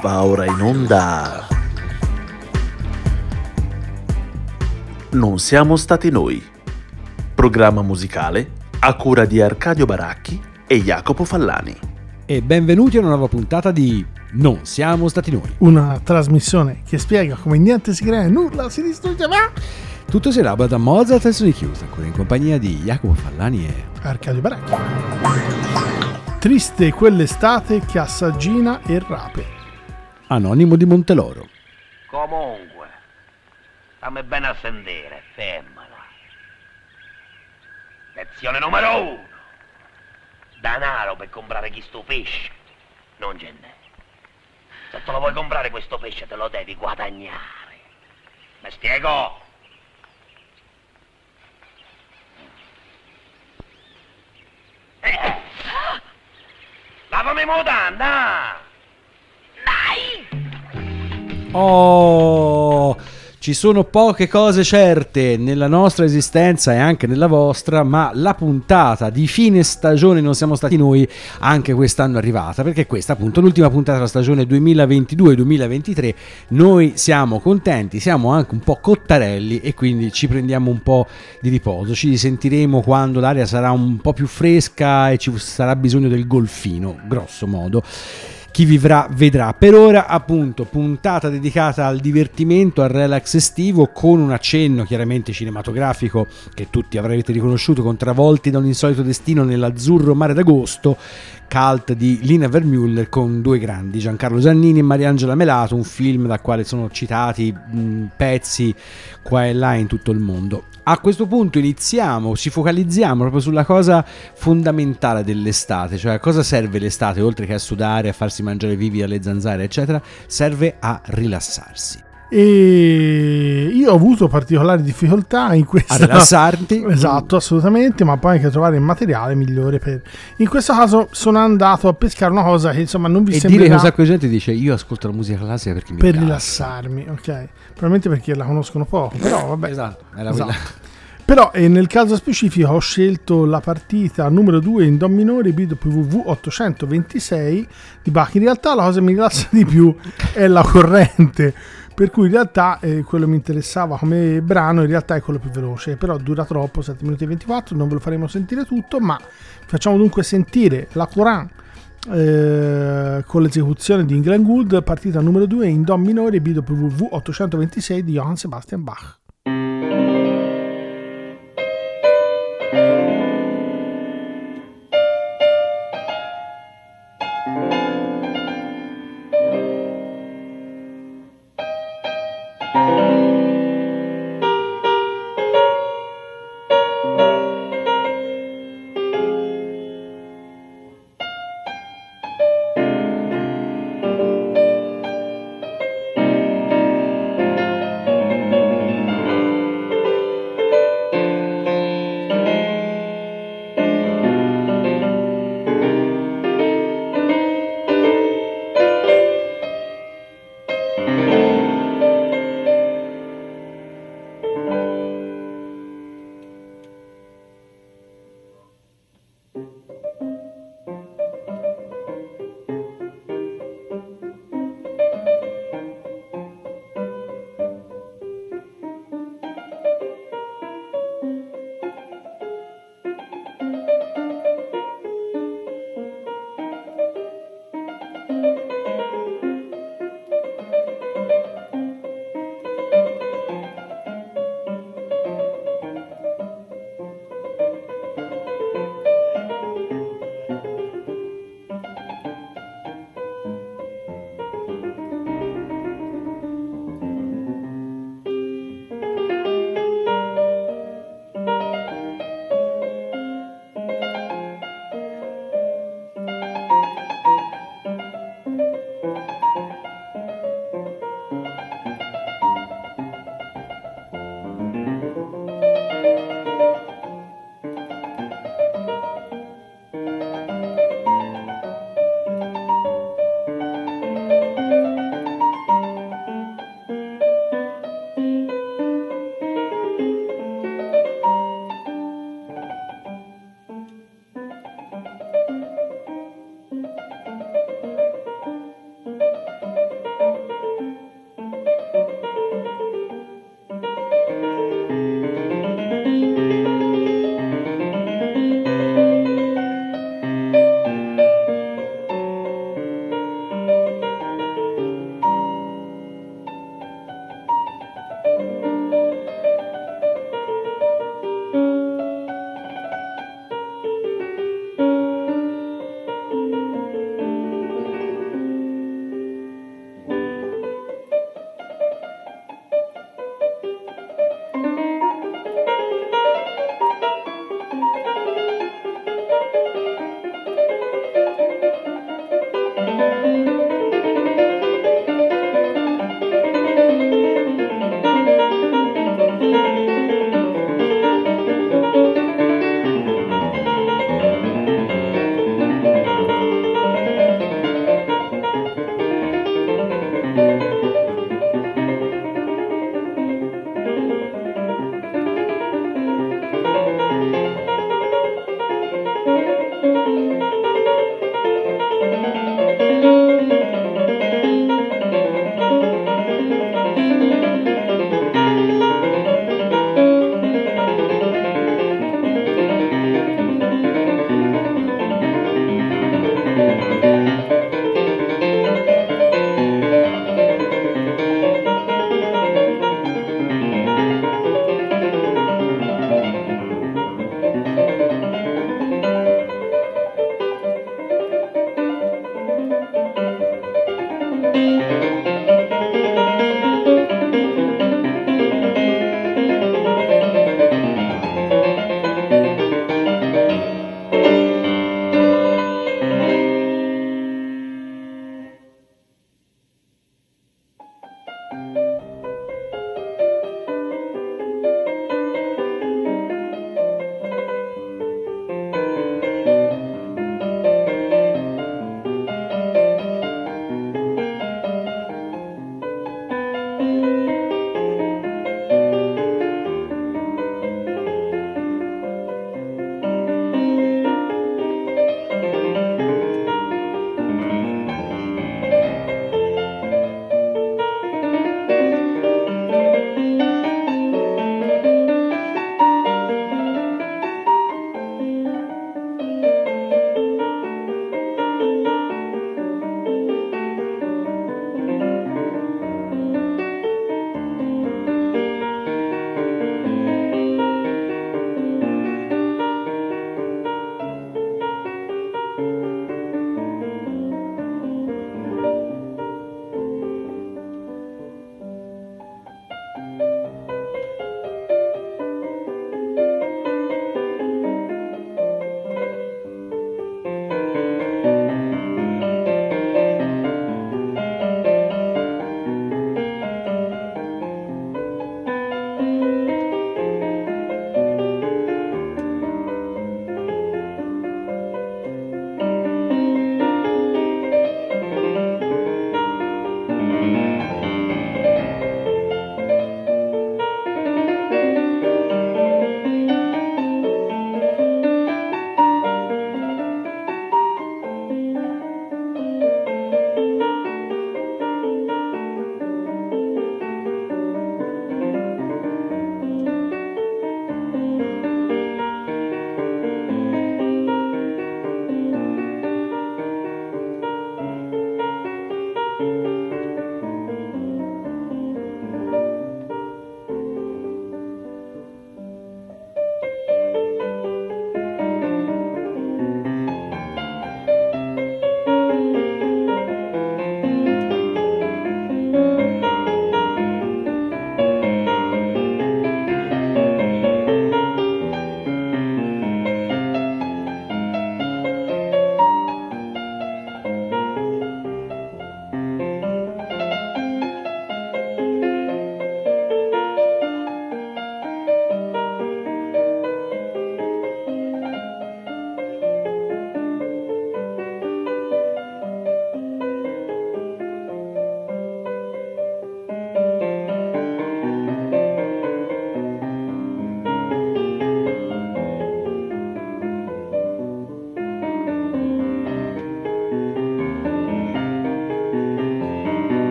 Va ora in onda Non siamo stati noi, programma musicale a cura di Arcadio Baracchi e Jacopo Fallani. E benvenuti a una nuova puntata di Non siamo stati noi, una trasmissione che spiega come niente si crea e nulla si distrugge, ma tutto si elabora da Mozart e Sony Chiusa, ancora in compagnia di Jacopo Fallani e Arcadio Baracchi. Triste quell'estate che assaggina e rape. Anonimo di Monteloro. Comunque, fammi bene a sentire, fermala. Lezione numero 1. Danaro per comprare chi sto pesce, non c'è n'è. Se te lo vuoi comprare questo pesce te lo devi guadagnare. Mi spiego? Lavami mutanda! Oh, ci sono poche cose certe nella nostra esistenza e anche nella vostra, ma la puntata di fine stagione Non siamo stati noi anche quest'anno è arrivata, perché questa appunto è l'ultima puntata della stagione 2022-2023. Noi siamo contenti, siamo anche un po' cottarelli e quindi ci prendiamo un po' di riposo. Ci sentiremo quando l'aria sarà un po' più fresca e ci sarà bisogno del golfino, grosso modo. Chi vivrà vedrà. Per ora appunto puntata dedicata al divertimento, al relax estivo, con un accenno chiaramente cinematografico che tutti avrete riconosciuto con Travolti da un insolito destino nell'azzurro mare d'agosto, cult di Lina Vermuller con due grandi, Giancarlo Giannini e Mariangela Melato, un film dal quale sono citati pezzi qua e là in tutto il mondo. A questo punto iniziamo, ci focalizziamo proprio sulla cosa fondamentale dell'estate, cioè a cosa serve l'estate, oltre che a sudare, a farsi mangiare vivi alle zanzare, eccetera, serve a rilassarsi. E io ho avuto particolari difficoltà in questa, a rilassarti, esatto, assolutamente, ma poi anche a trovare il materiale migliore per, in questo caso sono andato a pescare una cosa che insomma non vi e sembrerà, e dire cosa che gente dice io ascolto la musica classica perché mi per piace, rilassarmi, ok, probabilmente perché la conoscono poco, però vabbè, esatto, era esatto. Però nel caso specifico ho scelto la partita numero 2 in do minore BWV 826 di Bach. In realtà la cosa che mi rilassa di più è la corrente, per cui in realtà quello mi interessava come brano, in realtà è quello più veloce, però dura troppo, 7 minuti e 24, non ve lo faremo sentire tutto, ma facciamo dunque sentire la Courant con l'esecuzione di Glenn Gould, partita numero 2 in do minore BWV 826 di Johann Sebastian Bach.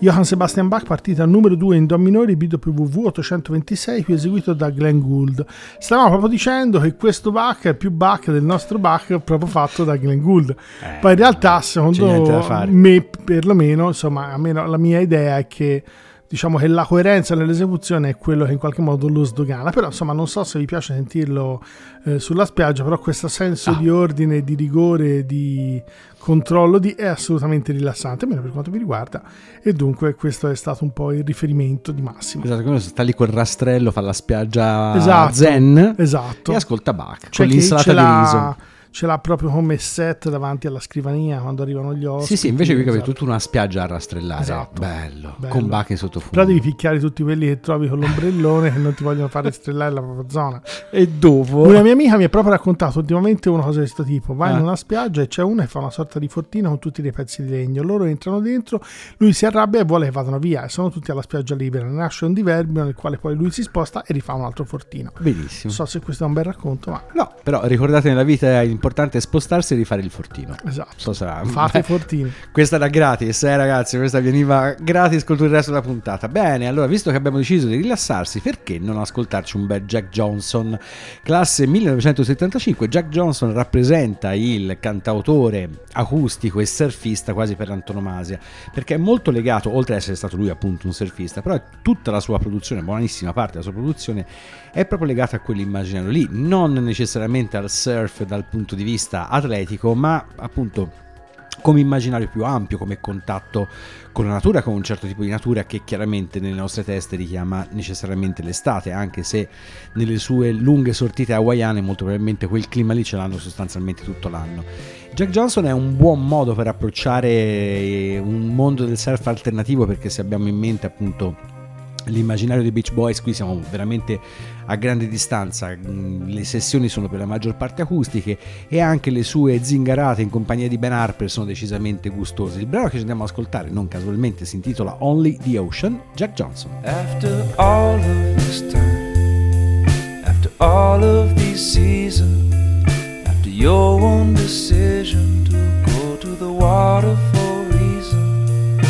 Johann Sebastian Bach, partita numero 2 in do minore, BWV 826, qui eseguito da Glenn Gould. Stavamo proprio dicendo che questo Bach è più Bach del nostro Bach proprio fatto da Glenn Gould. Poi in realtà, secondo me, perlomeno, insomma, almeno la mia idea è che, diciamo, che la coerenza nell'esecuzione è quello che in qualche modo lo sdogana. Però, insomma, non so se vi piace sentirlo sulla spiaggia, però questo senso di ordine, di rigore, di controllo è assolutamente rilassante, almeno per quanto mi riguarda, e dunque questo è stato un po' il riferimento di massimo. Esatto, come sta lì col rastrello, fa la spiaggia zen, e ascolta Bach, cioè con l'insalata di riso. Ce l'ha proprio come set davanti alla scrivania quando arrivano gli ospiti. Sì, sì, invece qui capite tutta una spiaggia a rastrellare. Esatto. Bello. Con Bach in sottofondo. Però devi picchiare tutti quelli che trovi con l'ombrellone che non ti vogliono fare rastrellare la propria zona. E dopo? Una mia amica mi ha proprio raccontato ultimamente una cosa di questo tipo. Vai in una spiaggia e c'è una che fa una sorta di fortina con tutti dei pezzi di legno. Loro entrano dentro, lui si arrabbia e vuole che vadano via. E sono tutti alla spiaggia libera. Nasce un diverbio nel quale poi lui si sposta e rifà un altro fortino. Benissimo. Non so se questo è un bel racconto, ma... No, però ricordate, nella vita è importante spostarsi e rifare il fortino. Esatto. So sarà. Fate fortino. Questa era gratis, ragazzi, questa veniva gratis con tutto il resto della puntata. Bene, allora, visto che abbiamo deciso di rilassarsi, perché non ascoltarci un bel Jack Johnson? Classe 1975, Jack Johnson rappresenta il cantautore acustico e surfista quasi per antonomasia, perché è molto legato, oltre ad essere stato lui appunto un surfista, però tutta la sua produzione, buonissima parte della sua produzione, è proprio legata a quell'immaginario lì, non necessariamente al surf dal punto di vista atletico, ma appunto come immaginario più ampio, come contatto con la natura, con un certo tipo di natura che chiaramente nelle nostre teste richiama necessariamente l'estate, anche se nelle sue lunghe sortite hawaiane molto probabilmente quel clima lì ce l'hanno sostanzialmente tutto l'anno. Jack Johnson è un buon modo per approcciare un mondo del surf alternativo, perché se abbiamo in mente appunto l'immaginario dei Beach Boys, qui siamo veramente a grande distanza, le sessioni sono per la maggior parte acustiche e anche le sue zingarate in compagnia di Ben Harper sono decisamente gustose. Il brano che ci andiamo ad ascoltare non casualmente si intitola Only the Ocean, Jack Johnson. After all of this time, after all of these seasons, after your own decision to go to the water for a reason,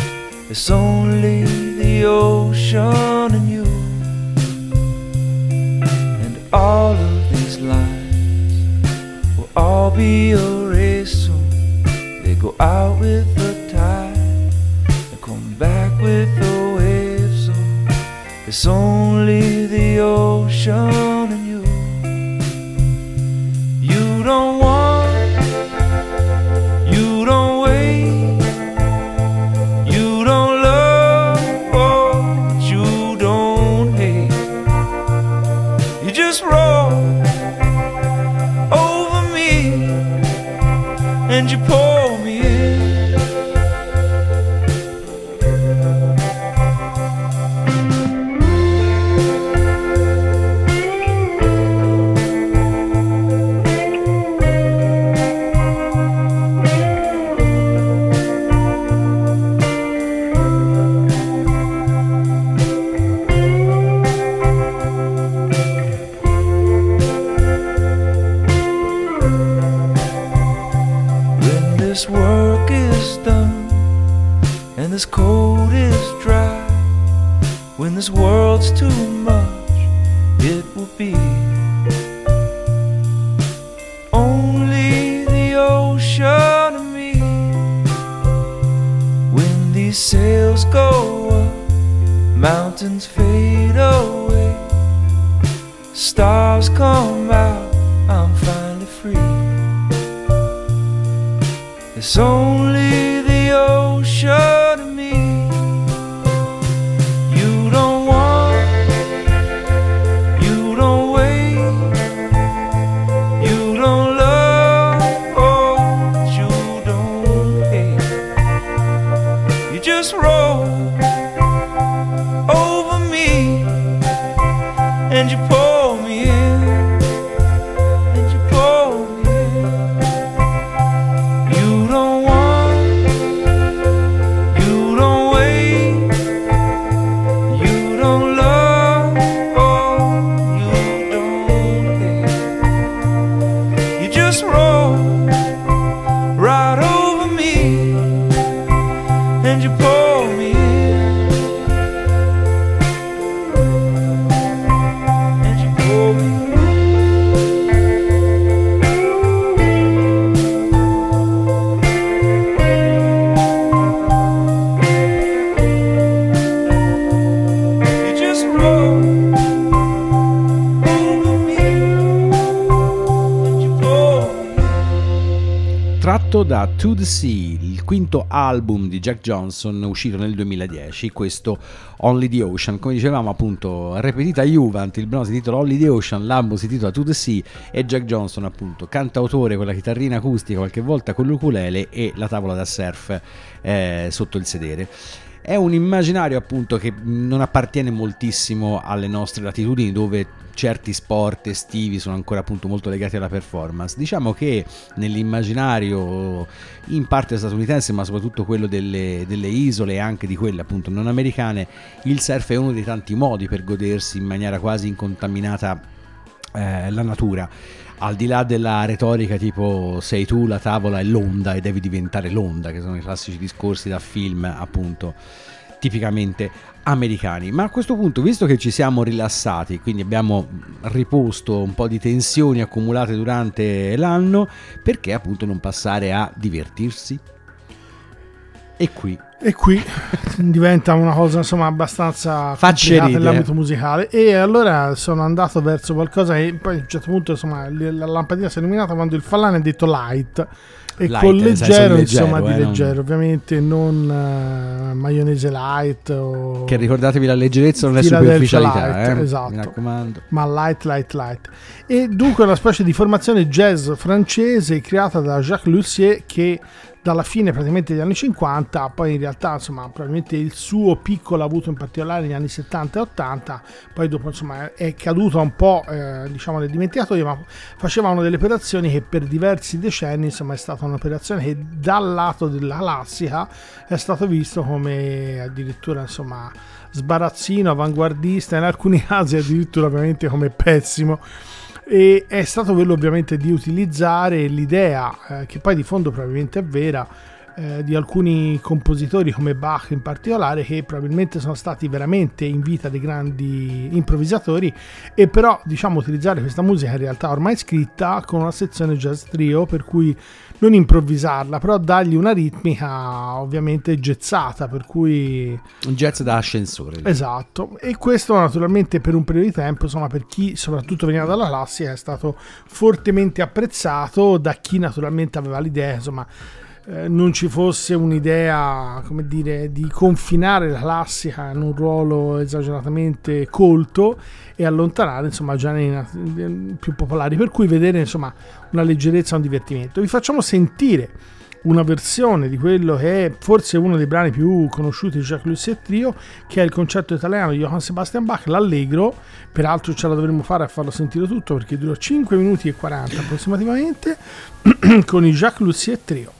it's only the ocean and you, and all of these lines will all be erased soon. They go out with the tide, they come back with the waves. So it's only the ocean and you. You don't want, you don't wait, and you pull me in. This work is done and this coat is dry, when this world's too much it will be only the ocean to me. When these sails go up, mountains fade away, stars come out, I'm finally free. It's only the ocean to me. You don't want, you don't wait, you don't love, oh, you don't hate. You just roll over me and you pull. Roll right over me and you pull me in. da To The Sea, il quinto album di Jack Johnson uscito nel 2010, questo Only The Ocean. Come dicevamo appunto, repetita Juvent, il brano si intitola Only The Ocean, l'album si intitola To The Sea e Jack Johnson appunto cantautore con la chitarrina acustica, qualche volta con l'ukulele e la tavola da surf sotto il sedere. È un immaginario appunto che non appartiene moltissimo alle nostre latitudini, dove certi sport estivi sono ancora appunto molto legati alla performance. Diciamo che nell'immaginario in parte statunitense, ma soprattutto quello delle isole e anche di quelle appunto non americane, il surf è uno dei tanti modi per godersi in maniera quasi incontaminata la natura. Al di là della retorica tipo sei tu la tavola e l'onda e devi diventare l'onda, che sono i classici discorsi da film appunto tipicamente americani. Ma a questo punto, visto che ci siamo rilassati, quindi abbiamo riposto un po' di tensioni accumulate durante l'anno, perché appunto non passare a divertirsi? E qui diventa una cosa insomma abbastanza complicata nell'ambito musicale, e allora sono andato verso qualcosa e poi a un certo punto insomma la lampadina si è illuminata quando il Fallani ha detto light e light, con leggero insomma di leggero non... ovviamente non maionese light o... che ricordatevi la leggerezza non è superficialità light, esatto, mi raccomando, ma light e dunque una specie di formazione jazz francese creata da Jacques Loussier, che dalla fine praticamente degli anni 50, poi in realtà insomma probabilmente il suo picco l'ha avuto in particolare negli anni 70 e 80, poi dopo insomma è caduto un po' diciamo nel dimenticatoio, ma facevano delle operazioni che per diversi decenni insomma è stata un'operazione che dal lato della classica è stato visto come addirittura insomma sbarazzino, avanguardista, in alcuni casi addirittura ovviamente come pessimo. E è stato quello ovviamente di utilizzare l'idea che poi di fondo probabilmente è vera di alcuni compositori come Bach in particolare, che probabilmente sono stati veramente in vita dei grandi improvvisatori, e però diciamo utilizzare questa musica in realtà ormai scritta con una sezione jazz trio, per cui non improvvisarla, però dargli una ritmica ovviamente jazzata, per cui un jazz da ascensore. Esatto, e questo naturalmente per un periodo di tempo, insomma, per chi soprattutto veniva dalla classica è stato fortemente apprezzato, da chi naturalmente aveva l'idea, insomma, non ci fosse un'idea, come dire, di confinare la classica in un ruolo esageratamente colto e allontanare insomma generi più popolari, per cui vedere insomma una leggerezza e un divertimento. Vi facciamo sentire una versione di quello che è forse uno dei brani più conosciuti di Jacques Loussier Trio, che è il concerto italiano di Johann Sebastian Bach, l'Allegro. Peraltro ce la dovremmo fare a farlo sentire tutto, perché dura 5 minuti e 40 approssimativamente con il Jacques Loussier Trio.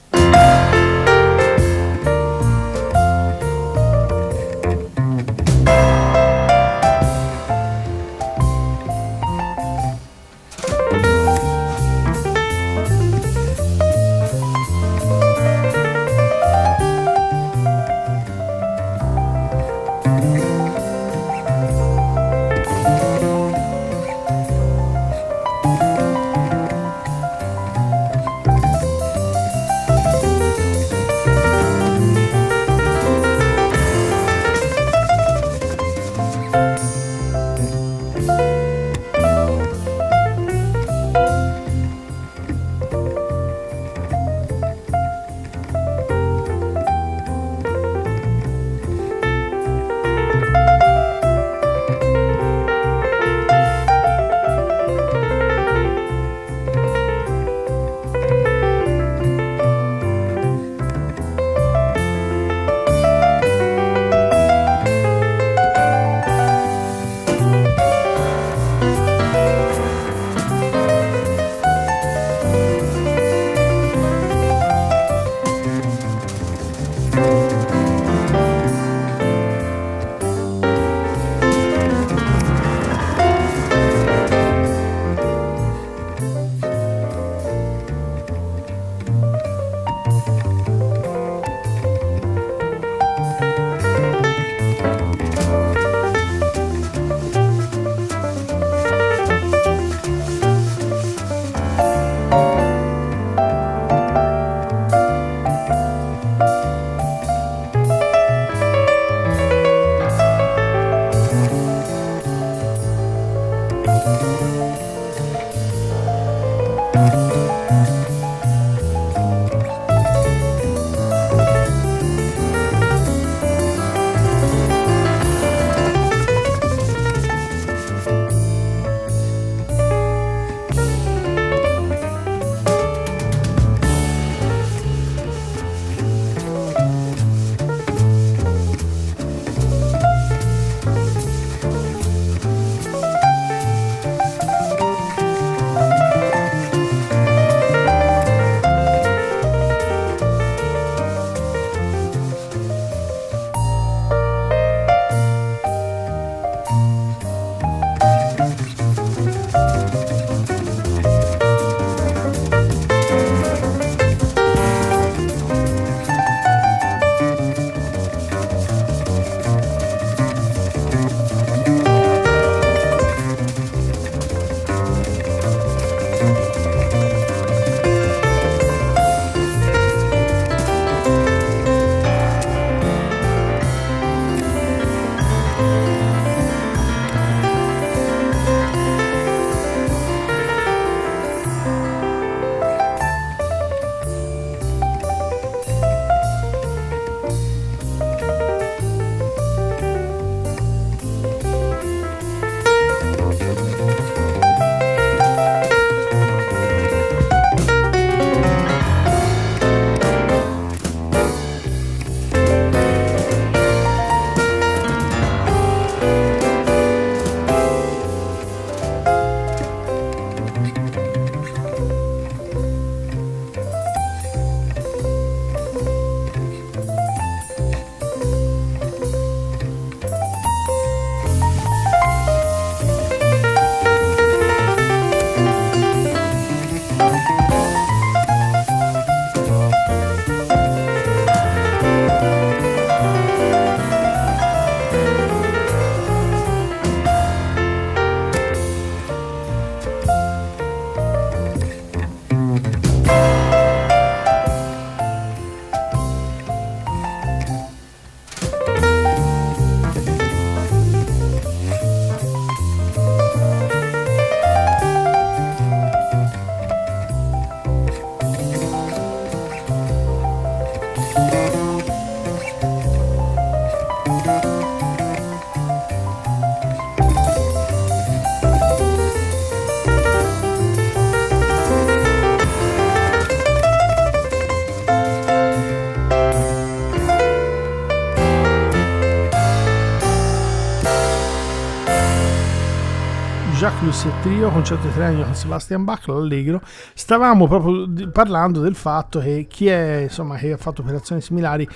Jacques Loussier Trio, concerto di 3 anni con Sebastian Bach, l'Allegro. Stavamo proprio parlando del fatto che chi è, insomma, che ha fatto operazioni similari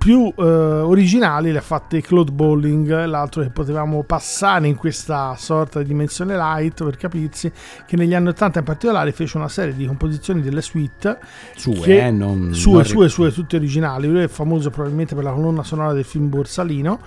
più originali le ha fatte Claude Bolling, l'altro che potevamo passare in questa sorta di dimensione light, per capirsi, che negli anni 80 in particolare fece una serie di composizioni delle suite sue, tutte originali. Lui è famoso probabilmente per la colonna sonora del film Borsalino,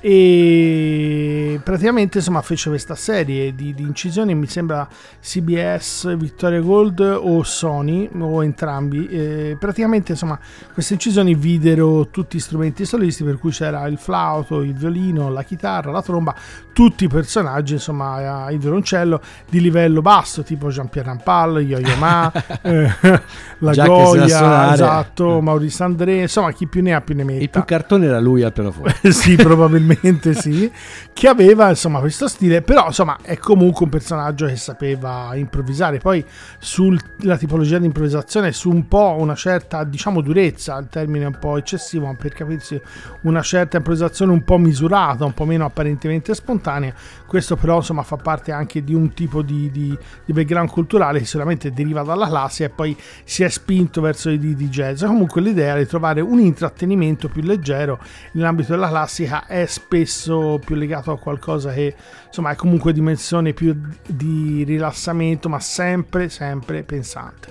e praticamente, insomma, fece questa serie di incisioni, mi sembra CBS, Victoria Gold o Sony o entrambi, praticamente, insomma, queste incisioni videro tutti gli strumenti solisti, per cui c'era il flauto, il violino, la chitarra, la tromba, tutti i personaggi, insomma, il violoncello di livello basso tipo Jean-Pierre Rampal, Yo-Yo Ma, la Goya, esatto, Maurice André, insomma chi più ne ha più ne metta. Il più cartone era lui al pianoforte. Sì, probabilmente. Sì, che aveva, insomma, questo stile, però, insomma, è comunque un personaggio che sapeva improvvisare. Poi sulla tipologia di improvvisazione, su un po' una certa, diciamo, durezza, il termine è un po' eccessivo, ma per capirsi, una certa improvvisazione un po' misurata, un po' meno apparentemente spontanea. Questo però, insomma, fa parte anche di un tipo di background culturale che sicuramente deriva dalla classica e poi si è spinto verso di jazz. Comunque l'idea di trovare un intrattenimento più leggero nell'ambito della classica è spesso più legato a qualcosa che, insomma, è comunque dimensione più di rilassamento, ma sempre sempre pensante,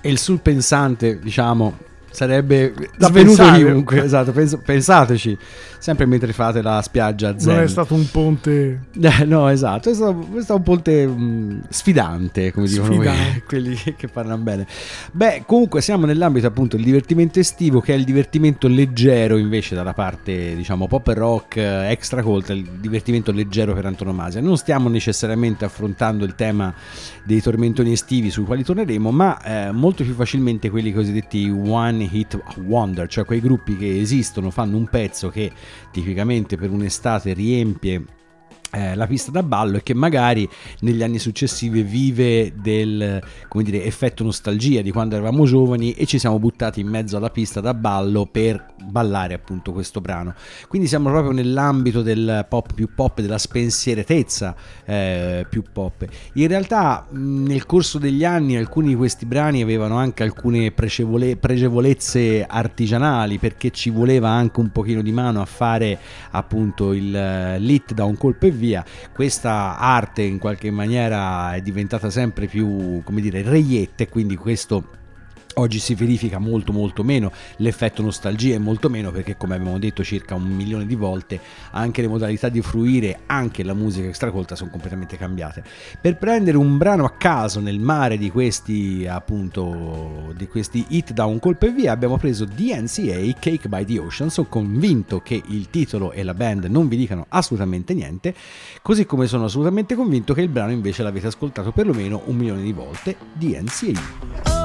e il sul pensante, diciamo, sarebbe da pensare comunque. Esatto, pensateci sempre mentre fate la spiaggia zen. Non è stato un ponte, no, esatto, è stato un ponte sfidante, come dicono quelli che parlano bene. Beh, comunque siamo nell'ambito, appunto, del divertimento estivo, che è il divertimento leggero invece dalla parte, diciamo, pop e rock extra cult, il divertimento leggero per antonomasia. Non stiamo necessariamente affrontando il tema dei tormentoni estivi, sui quali torneremo, ma molto più facilmente quelli cosiddetti one hit wonder, cioè quei gruppi che esistono, fanno un pezzo che tipicamente per un'estate riempie la pista da ballo e che magari negli anni successivi vive del, come dire, effetto nostalgia di quando eravamo giovani e ci siamo buttati in mezzo alla pista da ballo per ballare appunto questo brano. Quindi siamo proprio nell'ambito del pop più pop, della spensieratezza più pop. In realtà nel corso degli anni alcuni di questi brani avevano anche alcune pregevolezze artigianali, perché ci voleva anche un pochino di mano a fare appunto il lit da un colpo e via. Questa arte in qualche maniera è diventata sempre più, come dire, reietta, e quindi questo oggi si verifica molto molto meno, l'effetto nostalgia è molto meno, perché come abbiamo detto circa 1 milione di volte anche le modalità di fruire anche la musica extracolta sono completamente cambiate. Per prendere un brano a caso nel mare di questi, appunto, di questi hit da un colpo e via, abbiamo preso DNCA, Cake by the Ocean. Sono convinto che il titolo e la band non vi dicano assolutamente niente, così come sono assolutamente convinto che il brano invece l'avete ascoltato perlomeno 1 milione di volte. DNCA.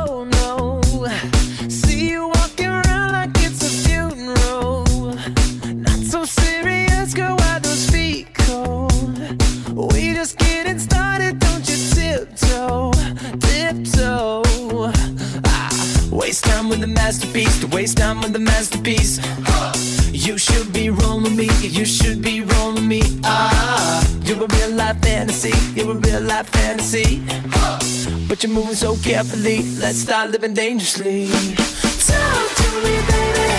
See you walking around like it's a funeral. Not so serious, girl, why those feet cold? We just getting started, don't you tiptoe, tiptoe. Ah, waste time with the masterpiece, to waste time with the masterpiece. You should be rolling me, you should be rolling me. Ah, you're a real life fantasy, you're a real life fantasy. But you're moving so carefully, let's start living dangerously. Talk to me, baby,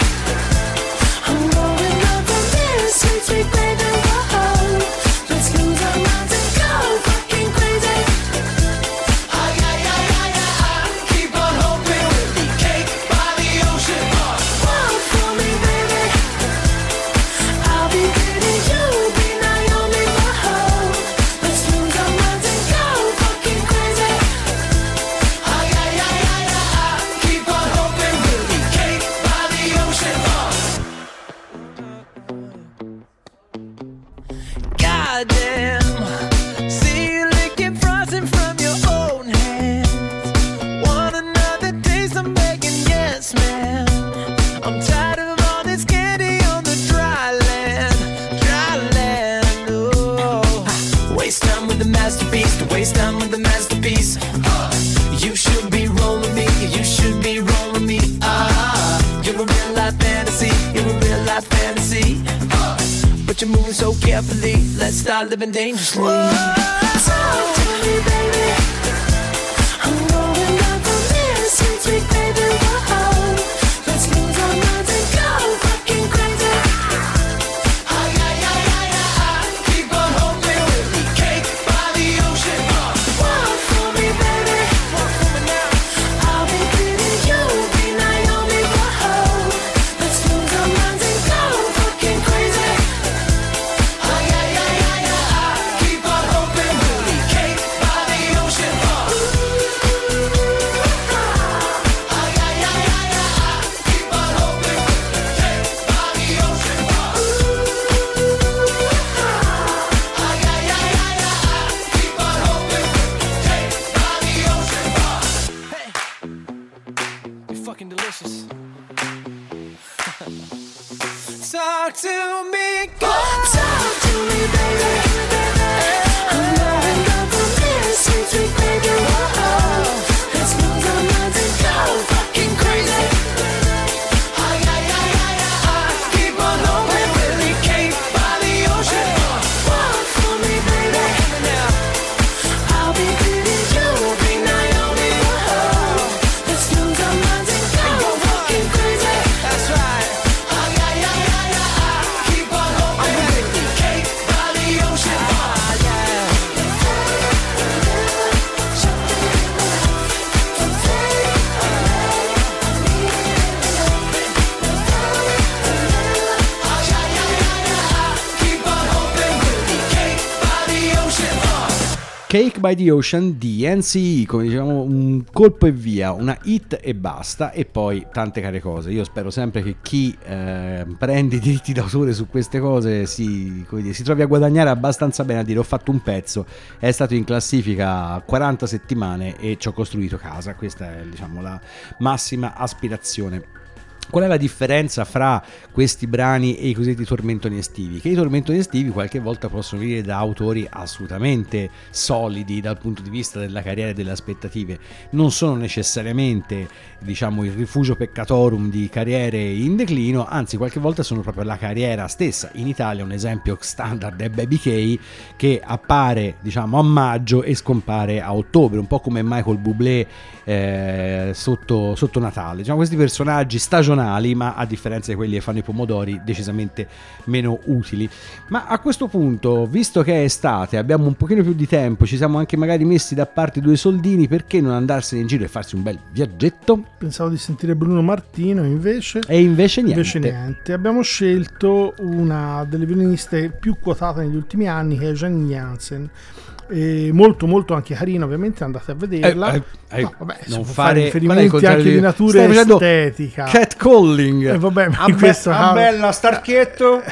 I'm going up on this, sweet, sweet baby. Whoa, let's lose our minds and go fucking crazy. Ay, ay, ay, ay, ay, keep on hoping we'll be cake by the ocean. Whoa, for me, baby, I'll be pretty, you be Naomi. Whoa, let's lose our minds and go fucking crazy. Goddamn, see you licking frozen from your own hands. Want another taste, I'm begging, yes, man. I'm tired of all this candy on the dry face down with the masterpiece. You should be rolling me, you should be rolling me. You're a real life fantasy, you're a real life fantasy. But you're moving so carefully, let's start living dangerously. Whoa, talk to me, baby. I'm rolling out the mirror since we baby were home. Let's lose our minds and go fucking crazy. Ay, ay, ay, ay, ay. Keep on hoping we'll be cake by the ocean. Walk for me, baby. Walk for me now. I'll be feeling you, be Naomi, whoa. Let's lose our minds and go fucking crazy. Talk to me, girl. Talk to me, baby. I'm loving up the mirror since we played you. Let's lose our minds and go fucking crazy. Ay, ay, ay, ay, ay. Keep on hoping we'll be cake by the ocean. Walk for me, baby. I'll be feeling you, be Naomi. Let's lose our minds and go fucking crazy. That's right. Cake by the Ocean di NCE, come diciamo un colpo e via, una hit e basta, e poi tante care cose. Io spero sempre che chi prende i diritti d'autore su queste cose si trovi a guadagnare abbastanza bene a dire: ho fatto un pezzo, è stato in classifica 40 settimane e ci ho costruito casa. Questa è, diciamo, la massima aspirazione. Qual è la differenza fra questi brani e i cosiddetti tormentoni estivi? Che i tormentoni estivi qualche volta possono venire da autori assolutamente solidi dal punto di vista della carriera e delle aspettative, non sono necessariamente, diciamo, il rifugio peccatorum di carriere in declino, anzi qualche volta sono proprio la carriera stessa. In Italia un esempio standard è Baby K, che appare, diciamo, a maggio e scompare a ottobre, un po' come Michael Bublé sotto Natale, diciamo, questi personaggi stagionali, ma a differenza di quelli che fanno i pomodori, decisamente meno utili. Ma a questo punto, visto che è estate, abbiamo un pochino più di tempo, ci siamo anche magari messi da parte due soldini, perché non andarsene in giro e farsi un bel viaggetto? Pensavo di sentire Bruno Martino, invece niente. Abbiamo scelto una delle violiniste più quotate negli ultimi anni, che è Janine Jansen. Molto molto anche carina, ovviamente andate a vederla. No, vabbè, non fare riferimenti anche di natura estetica, catcalling, vabbè, bella starchietto.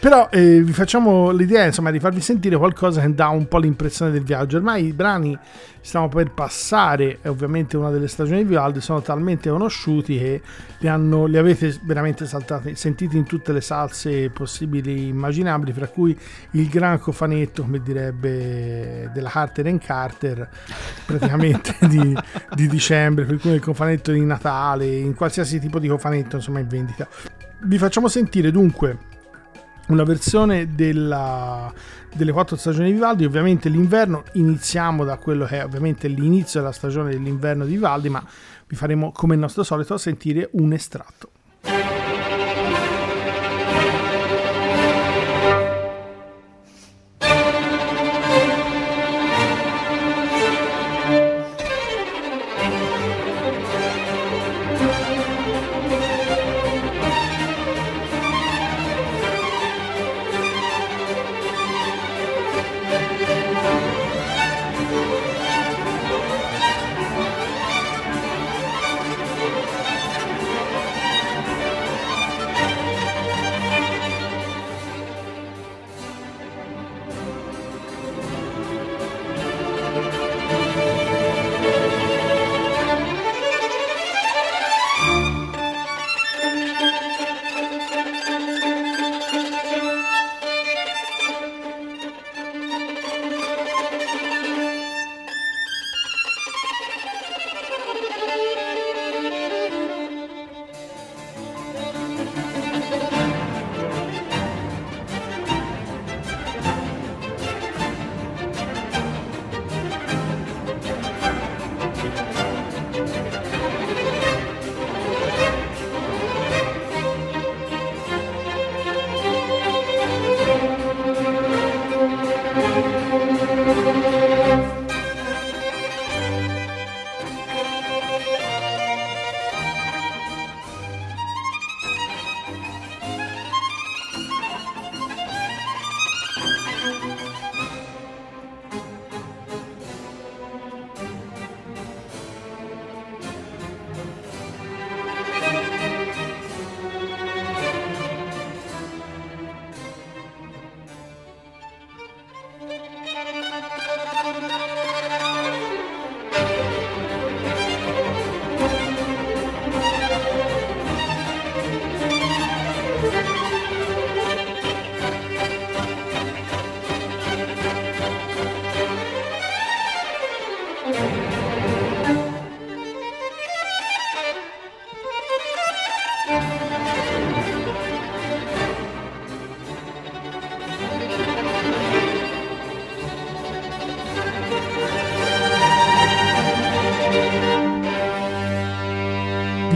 Però vi facciamo l'idea, insomma, di farvi sentire qualcosa che dà un po' l'impressione del viaggio. Ormai i brani stiamo per passare, è ovviamente una delle stagioni di Vivaldi, sono talmente conosciuti che li avete veramente sentiti in tutte le salse possibili e immaginabili, fra cui il gran cofanetto, come direbbe, della Carter and Carter, praticamente di dicembre, per cui il cofanetto di Natale, in qualsiasi tipo di cofanetto, insomma, in vendita. Vi facciamo sentire dunque una versione delle quattro stagioni di Vivaldi. Ovviamente l'inverno, iniziamo da quello che è ovviamente l'inizio della stagione dell'inverno di Vivaldi, ma vi faremo, come il nostro solito, sentire un estratto.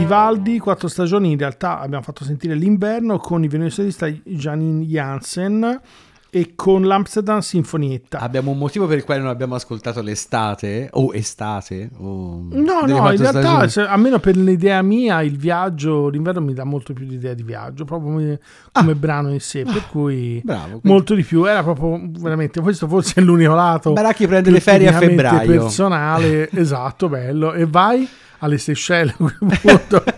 Vivaldi, 4 stagioni, in realtà abbiamo fatto sentire l'inverno con il violoncellista Janine Jansen e con l'Amsterdam Sinfonietta. Abbiamo un motivo per il quale non abbiamo ascoltato l'estate o estate o... No, in realtà almeno per l'idea mia il viaggio d'inverno mi dà molto più l'idea di viaggio, proprio come brano in sé, per cui bravo, molto di più. Era proprio veramente questo, forse è l'unico lato. Baracchi prende le ferie a febbraio. Personale, esatto, bello, e vai alle Seychelles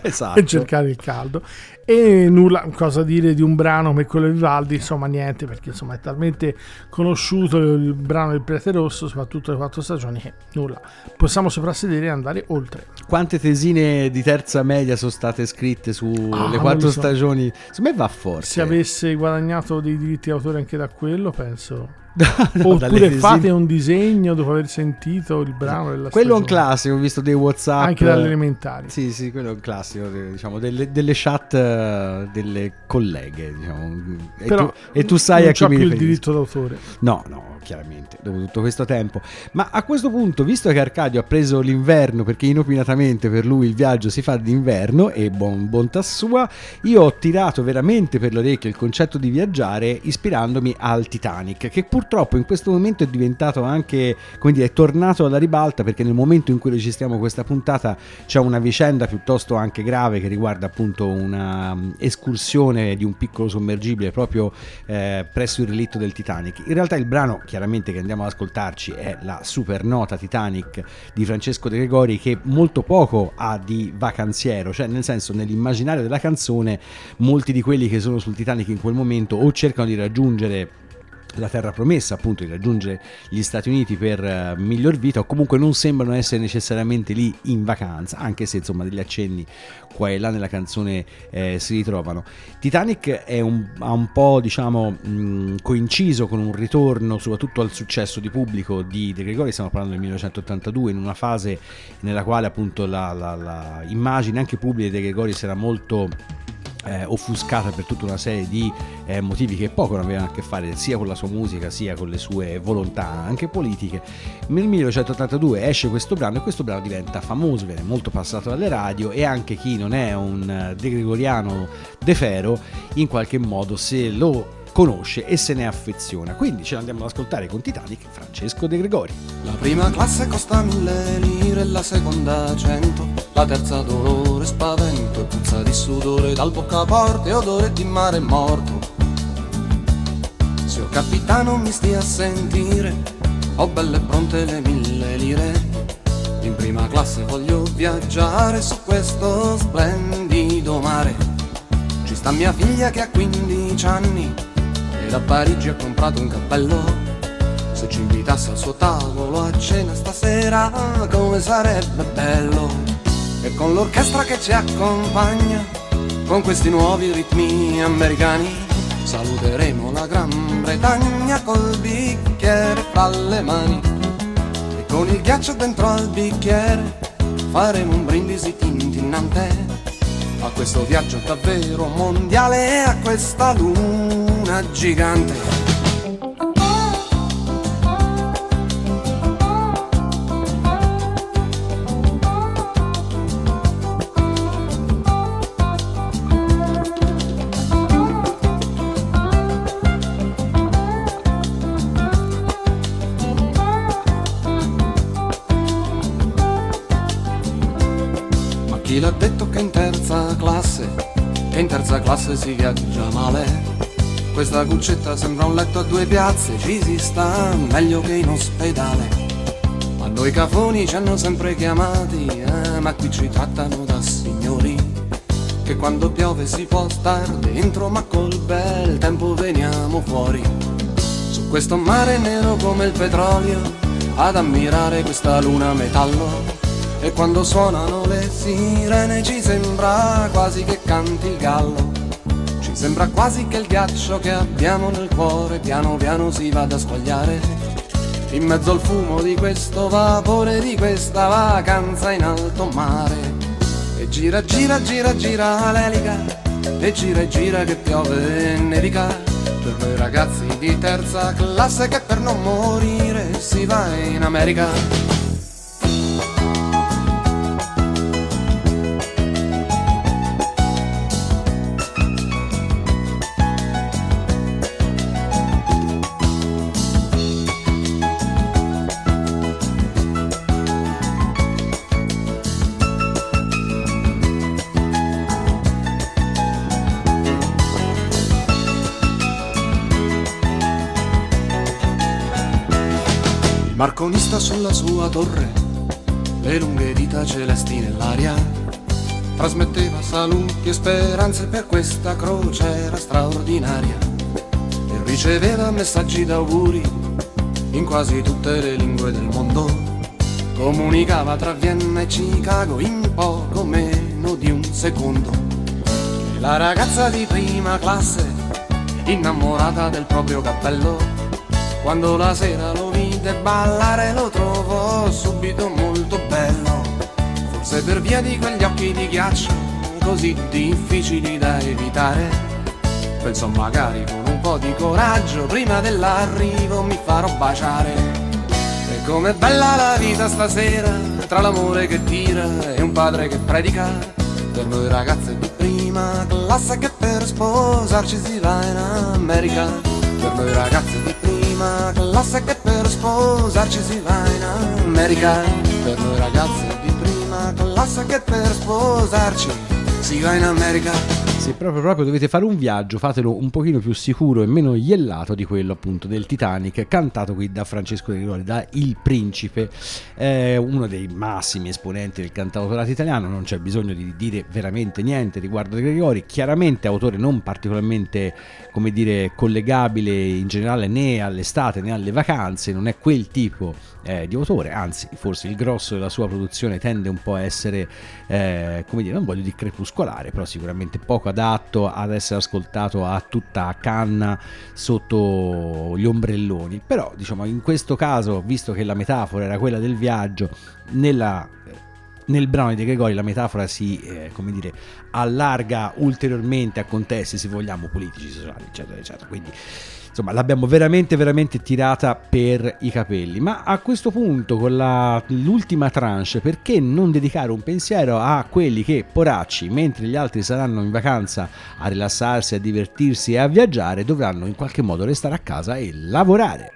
esatto, per cercare il caldo. E nulla, cosa dire di un brano come quello di Vivaldi? Insomma niente, perché insomma è talmente conosciuto il brano del Prete Rosso, soprattutto le 4 stagioni, che nulla, possiamo soprassedere e andare oltre. Quante tesine di terza media sono state scritte sulle 4 stagioni? Secondo me va forte. Se avesse guadagnato dei diritti d'autore anche da quello, penso... No, oppure fate un disegno dopo aver sentito il brano della quello stagione. È un classico, ho visto dei WhatsApp anche dalle elementari. Sì, quello è un classico, diciamo, delle chat delle colleghe, diciamo. Però e tu sai a chi mi riferisco. Non c'ho più il diritto d'autore. No, chiaramente, dopo tutto questo tempo. Ma a questo punto, visto che Arcadio ha preso l'inverno, perché inopinatamente per lui il viaggio si fa d'inverno, e bontà sua, io ho tirato veramente per l'orecchio il concetto di viaggiare ispirandomi al Titanic, che purtroppo in questo momento è diventato anche, come dire, è tornato alla ribalta, perché nel momento in cui registriamo questa puntata c'è una vicenda piuttosto anche grave che riguarda appunto una escursione di un piccolo sommergibile proprio presso il relitto del Titanic. In realtà il brano chiaramente che andiamo ad ascoltarci è la supernota Titanic di Francesco De Gregori, che molto poco ha di vacanziero, cioè nel senso, nell'immaginario della canzone molti di quelli che sono sul Titanic in quel momento o cercano di raggiungere la terra promessa, appunto di raggiungere gli Stati Uniti per miglior vita, o comunque non sembrano essere necessariamente lì in vacanza, anche se insomma degli accenni qua e là nella canzone si ritrovano. Titanic è un po', diciamo, coinciso con un ritorno soprattutto al successo di pubblico di De Gregori. Stiamo parlando del 1982, in una fase nella quale appunto la immagine anche pubblica di De Gregori si era molto offuscata per tutta una serie di motivi che poco avevano a che fare sia con la sua musica sia con le sue volontà anche politiche. Nel 1982 esce questo brano e questo brano diventa famoso, viene molto passato dalle radio, e anche chi non è un De Gregoriano de ferro in qualche modo se lo conosce e se ne affeziona. Quindi ce l'andiamo ad ascoltare con Titanic, Francesco De Gregori. La prima classe costa 1000 lire, la seconda 100, la terza dolore, spavento e puzza di sudore, dal boccaporte odore di mare morto. Signor capitano, mi stia a sentire, ho belle pronte le 1000 lire, in prima classe voglio viaggiare su questo splendido mare. Ci sta mia figlia che ha 15 anni, da Parigi ha comprato un cappello. Se ci invitasse al suo tavolo a cena stasera, come sarebbe bello. E con l'orchestra che ci accompagna, con questi nuovi ritmi americani, saluteremo la Gran Bretagna col bicchiere fra le mani, e con il ghiaccio dentro al bicchiere faremo un brindisi tintinnante a questo viaggio davvero mondiale e a questa luna gigante. Ma chi l'ha detto che in terza classe si viaggia male? Questa cuccetta sembra un letto a 2 piazze, ci si sta meglio che in ospedale. Ma noi cafoni ci hanno sempre chiamati, ma qui ci trattano da signori, che quando piove si può star dentro, ma col bel tempo veniamo fuori. Su questo mare nero come il petrolio, ad ammirare questa luna metallo, e quando suonano le sirene ci sembra quasi che canti il gallo. Ci sembra quasi che il ghiaccio che abbiamo nel cuore piano piano si vada a squagliare, in mezzo al fumo di questo vapore, di questa vacanza in alto mare. E gira, gira, gira, gira l'elica, e gira che piove e nevica, per noi ragazzi di terza classe che per non morire si va in America. Marconista sulla sua torre, le lunghe dita celesti nell'aria, trasmetteva saluti e speranze per questa crociera straordinaria, e riceveva messaggi d'auguri in quasi tutte le lingue del mondo. Comunicava tra Vienna e Chicago in poco meno di un secondo. E la ragazza di prima classe, innamorata del proprio cappello, quando la sera lo vide ballare lo trovò subito molto bello. Forse per via di quegli occhi di ghiaccio così difficili da evitare, pensò magari con un po' di coraggio prima dell'arrivo mi farò baciare. E com'è bella la vita stasera, tra l'amore che tira e un padre che predica, per noi ragazze di prima classe che per sposarci si va in America. Per noi ragazze di prima classe che per sposarci si va in America. Per noi ragazze di prima classe che per sposarci si va in America. Se proprio dovete fare un viaggio, fatelo un pochino più sicuro e meno iellato di quello appunto del Titanic, cantato qui da Francesco De Gregori, da Il Principe, uno dei massimi esponenti del cantautorato italiano. Non c'è bisogno di dire veramente niente riguardo De Gregori, chiaramente autore non particolarmente, come dire, collegabile in generale né all'estate né alle vacanze, non è quel tipo di autore, anzi forse il grosso della sua produzione tende un po' a essere, come dire, non voglio dire crepuscolare, però sicuramente poco adatto ad essere ascoltato a tutta canna sotto gli ombrelloni. Però diciamo in questo caso, visto che la metafora era quella del viaggio, nel brano di De Gregori la metafora si come dire, allarga ulteriormente a contesti, se vogliamo, politici, sociali, eccetera eccetera. Quindi insomma l'abbiamo veramente tirata per i capelli. Ma a questo punto, con l'ultima tranche, perché non dedicare un pensiero a quelli che, poracci, mentre gli altri saranno in vacanza a rilassarsi, a divertirsi e a viaggiare, dovranno in qualche modo restare a casa e lavorare.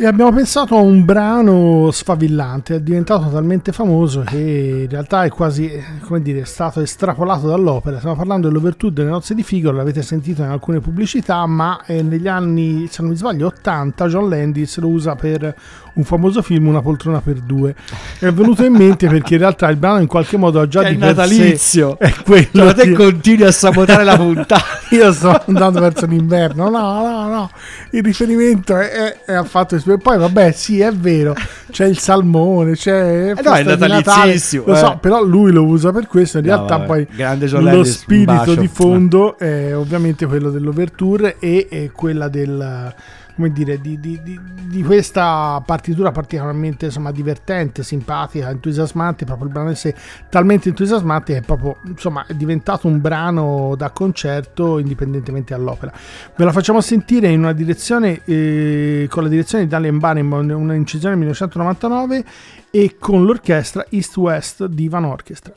E abbiamo pensato a un brano sfavillante, è diventato talmente famoso che in realtà è quasi, come dire, stato estrapolato dall'opera. Stiamo parlando dell'Overture delle nozze di Figaro, l'avete sentito in alcune pubblicità, ma negli anni, se non mi sbaglio, 80, John Landis lo usa per un famoso film, Una poltrona per due. È venuto in mente perché in realtà il brano in qualche modo ha già di natalizio, è quello. Ma te continui a sabotare la puntata. Io sto andando verso l'inverno, no, il riferimento è al fatto che poi vabbè sì è vero, c'è il salmone, c'è è natalizio, Natale, lo so, però lui lo usa per questo in realtà. Poi lo spirito di fondo è ovviamente quello dell'Overture e quella del, come dire, di questa partitura particolarmente, insomma, divertente, simpatica, entusiasmante. Proprio il brano in sé talmente entusiasmante che è proprio, insomma, è diventato un brano da concerto indipendentemente dall'opera. Ve la facciamo sentire in una direzione, con la direzione di Daniel Barenboim, un'incisione 1999, e con l'orchestra East West Divan Orchestra.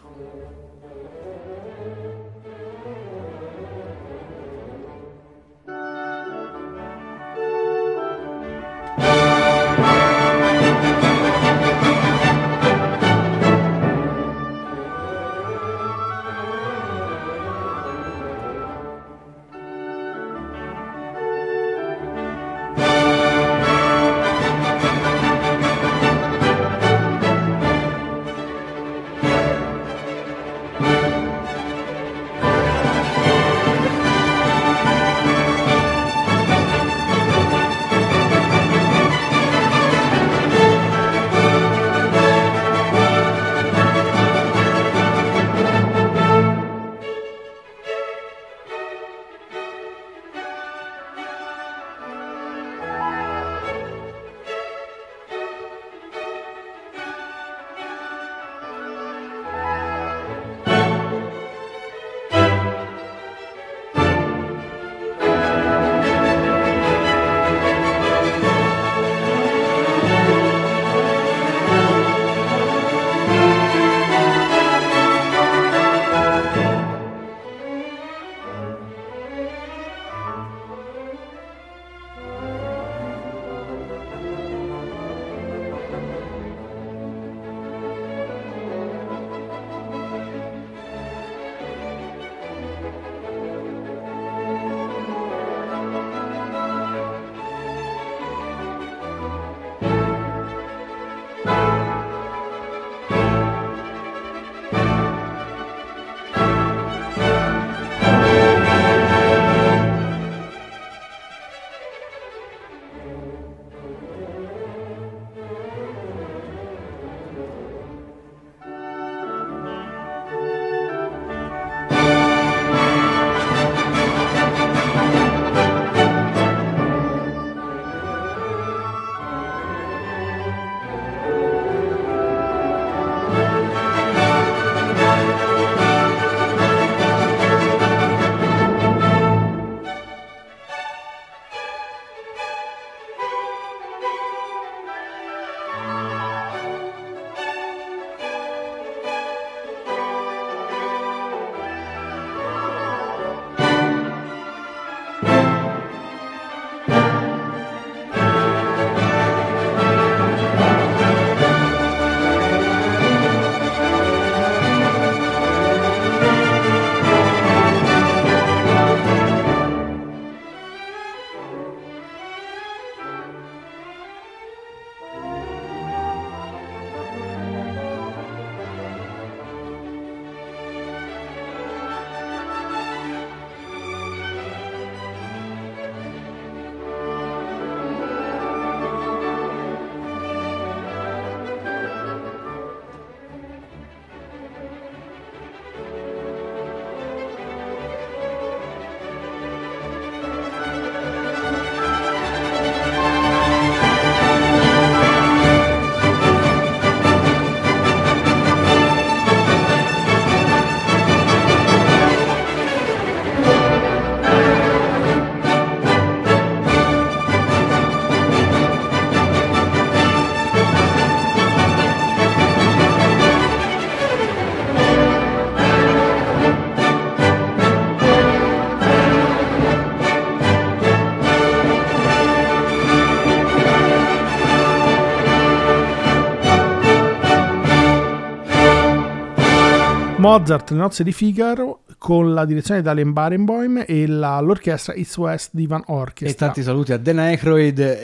Mozart, le nozze di Figaro, con la direzione di Dan Barenboim e l'orchestra East West Divan Orchestra. E tanti saluti a Dan Aykroyd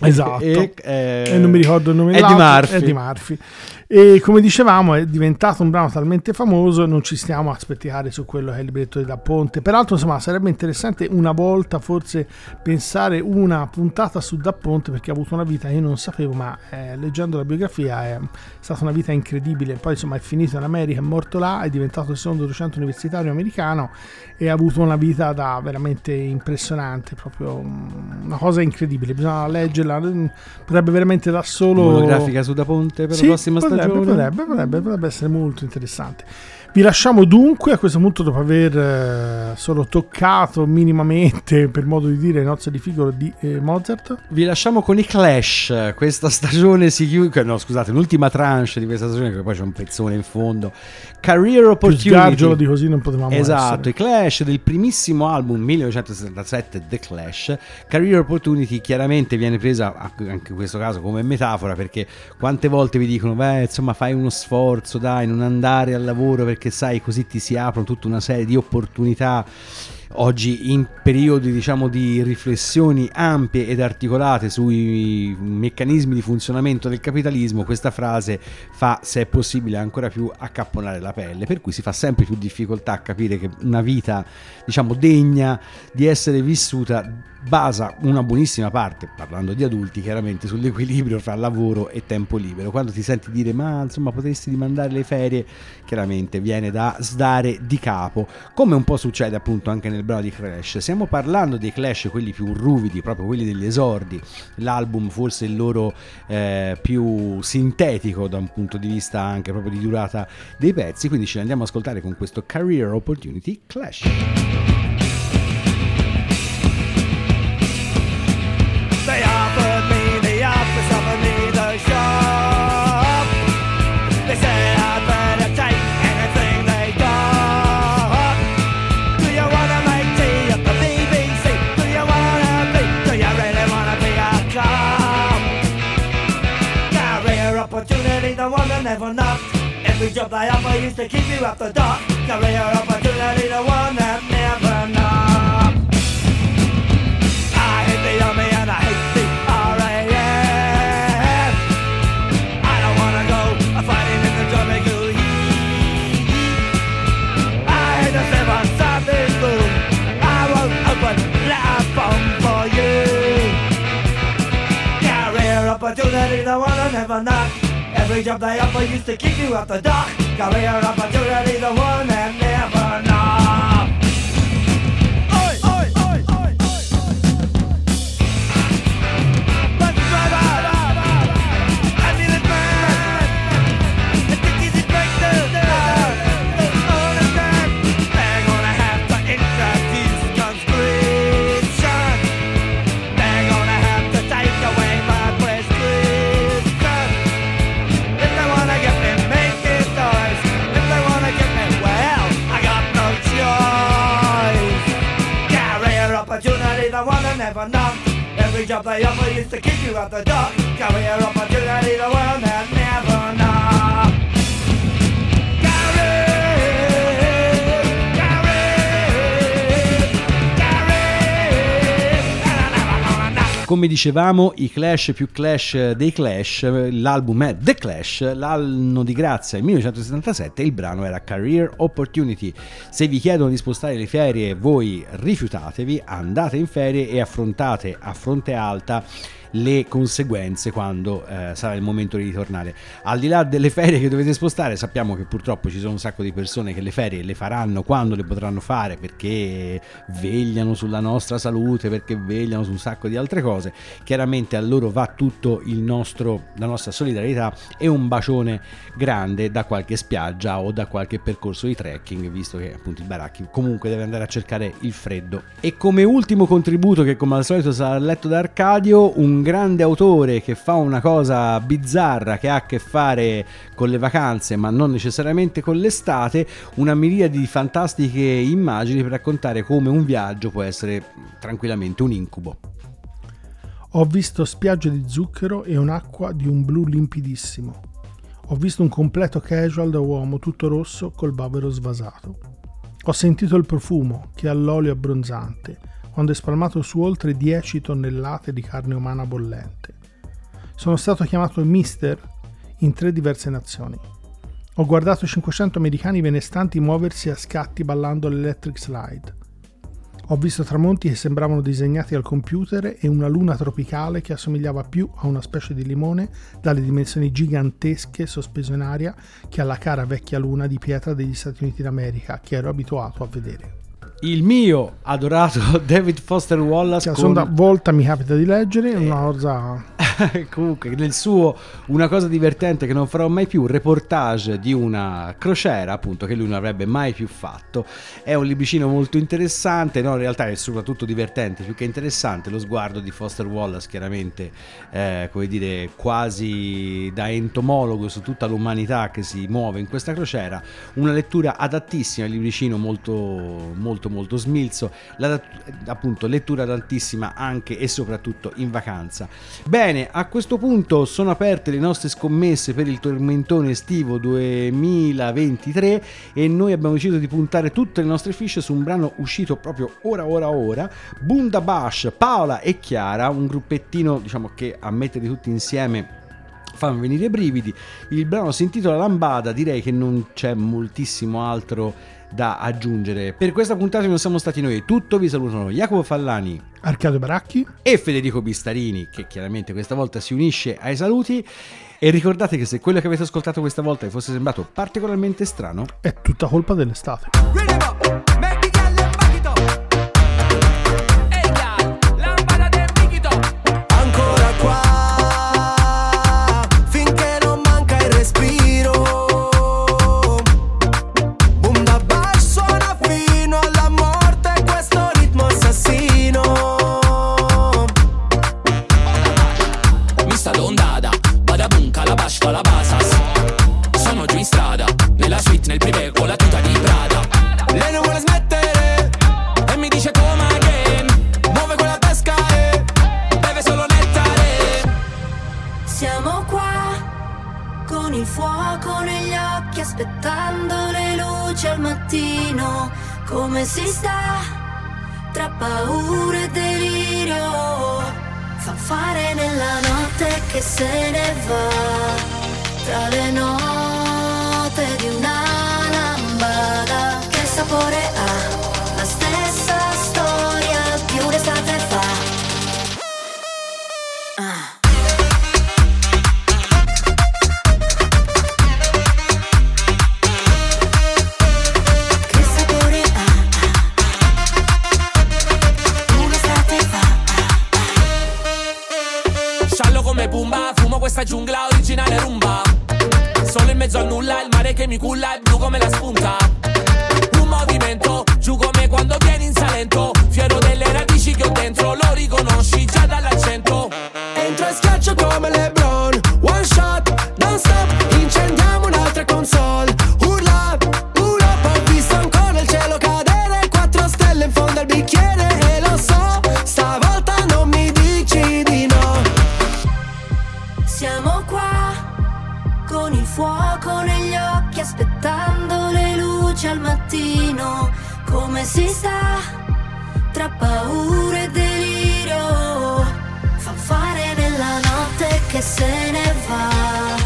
esatto. E non mi ricordo il nome dell'altro, Eddie Murphy. E come dicevamo è diventato un brano talmente famoso, non ci stiamo a spetticare su quello che è il libretto di Da Ponte. Peraltro insomma sarebbe interessante una volta forse pensare una puntata su Da Ponte, perché ha avuto una vita che io non sapevo, ma leggendo la biografia è stata una vita incredibile. Poi insomma è finito in America, è morto là, è diventato il secondo docente universitario americano e ha avuto una vita da veramente impressionante, proprio una cosa incredibile, bisogna leggerla, potrebbe veramente da solo monografica su Da Ponte per la prossima stagione. Potrebbe essere molto interessante. Vi lasciamo dunque a questo punto, dopo aver solo toccato minimamente, per modo di dire, le nozze di Figaro di Mozart. Vi lasciamo con i Clash. Questa stagione si chiude, no scusate, l'ultima tranche di questa stagione, perché poi c'è un pezzone in fondo, Career Opportunity, di così non potevamo esatto, essere. I Clash del primissimo album 1977 The Clash. Career Opportunity chiaramente viene presa anche in questo caso come metafora, perché quante volte vi dicono beh insomma fai uno sforzo, dai, non andare al lavoro perché sai così ti si aprono tutta una serie di opportunità. Oggi in periodi diciamo di riflessioni ampie ed articolate sui meccanismi di funzionamento del capitalismo, questa frase fa, se è possibile, ancora più accapponare la pelle, per cui si fa sempre più difficoltà a capire che una vita diciamo degna di essere vissuta basa una buonissima parte, parlando di adulti chiaramente, sull'equilibrio fra lavoro e tempo libero. Quando ti senti dire ma insomma potresti dimandare le ferie, chiaramente viene da sdare di capo, come un po' succede appunto anche nel brano di Clash. Stiamo parlando dei Clash, quelli più ruvidi, proprio quelli degli esordi, l'album forse il loro più sintetico da un punto di vista anche proprio di durata dei pezzi, quindi ce ne andiamo a ascoltare con questo Career Opportunity, Clash. Never knocked. Every job I offer used to keep you up the dock. Career opportunity, the one that never knocked. I hate the army and I hate the RAF. I don't wanna go fighting in the tropical heat. I hate the seventh Sunday school. I won't open that phone for you. Career opportunity, the one that never knocked. Every job they offer used to keep you off the dock. Career opportunity, the one that never knocked. Never knocked. Every job they offer used to kick you out the door. Career opportunity, the one that never knocked. Come dicevamo, i Clash più Clash dei Clash, l'album è The Clash, l'anno di grazia il 1977, il brano era Career Opportunity. Se vi chiedono di spostare le ferie, voi rifiutatevi, andate in ferie e affrontate a fronte alta le conseguenze quando sarà il momento di ritornare. Al di là delle ferie che dovete spostare, sappiamo che purtroppo ci sono un sacco di persone che le ferie le faranno quando le potranno fare, perché vegliano sulla nostra salute, perché vegliano su un sacco di altre cose. Chiaramente a loro va tutto il nostro, la nostra solidarietà e un bacione grande da qualche spiaggia o da qualche percorso di trekking, visto che appunto il Baracchi comunque deve andare a cercare il freddo. E come ultimo contributo, che come al solito sarà letto da Arcadio, un grande autore che fa una cosa bizzarra che ha a che fare con le vacanze ma non necessariamente con l'estate, una miriade di fantastiche immagini per raccontare come un viaggio può essere tranquillamente un incubo. Ho visto spiagge di zucchero e un'acqua di un blu limpidissimo. Ho visto un completo casual da uomo tutto rosso col bavero svasato. Ho sentito il profumo che ha l'olio abbronzante quando è spalmato su oltre 10 tonnellate di carne umana bollente. Sono stato chiamato Mister in 3 diverse nazioni. Ho guardato 500 americani benestanti muoversi a scatti ballando l'electric slide. Ho visto tramonti che sembravano disegnati al computer e una luna tropicale che assomigliava più a una specie di limone dalle dimensioni gigantesche sospeso in aria che alla cara vecchia luna di pietra degli Stati Uniti d'America che ero abituato a vedere. Il mio adorato David Foster Wallace. La seconda volta mi capita di leggere una cosa. Comunque, nel suo Una cosa divertente che non farò mai più, un reportage di una crociera, appunto, che lui non avrebbe mai più fatto. È un libricino molto interessante, no? In realtà è soprattutto divertente, più che interessante, lo sguardo di Foster Wallace, chiaramente, come dire, quasi da entomologo su tutta l'umanità che si muove in questa crociera. Una lettura adattissima, il libricino molto smilzo, appunto lettura tantissima anche e soprattutto in vacanza. Bene, a questo punto sono aperte le nostre scommesse per il tormentone estivo 2023 e noi abbiamo deciso di puntare tutte le nostre fiche su un brano uscito proprio ora, Bunda Bash, Paola e Chiara, un gruppettino, diciamo, che a metterli tutti insieme fanno venire i brividi. Il brano si intitola Lambada, direi che non c'è moltissimo altro da aggiungere. Per questa puntata non siamo stati noi, tutto. Vi salutano Jacopo Fallani, Arcadio Baracchi e Federico Bistarini, che chiaramente questa volta si unisce ai saluti. E ricordate che se quello che avete ascoltato questa volta vi fosse sembrato particolarmente strano, è tutta colpa dell'estate. Come si sta tra paura e delirio, fanfare nella notte che se ne va, tra le note di una lambada. Che sapore ha la stessa storia più d'estate fa? Questa giungla originale rumba, solo in mezzo al nulla, il mare che mi culla è blu come la spunta. Un movimento, giù come quando vieni in Salento, fiero delle radici che ho dentro, lo riconosci già dall'accento. Entro e schiaccio come LeBron, one shot, non stop, incendiamo un'altra console. Urla, urla, ho visto ancora il cielo cadere, 4 stelle in fondo al bicchiere. E lo so, stavolta non mi dici di no. Siamo qua, con il fuoco negli occhi, aspettando le luci al mattino. Come si sta, tra paura e delirio, fanfare nella notte che se ne va,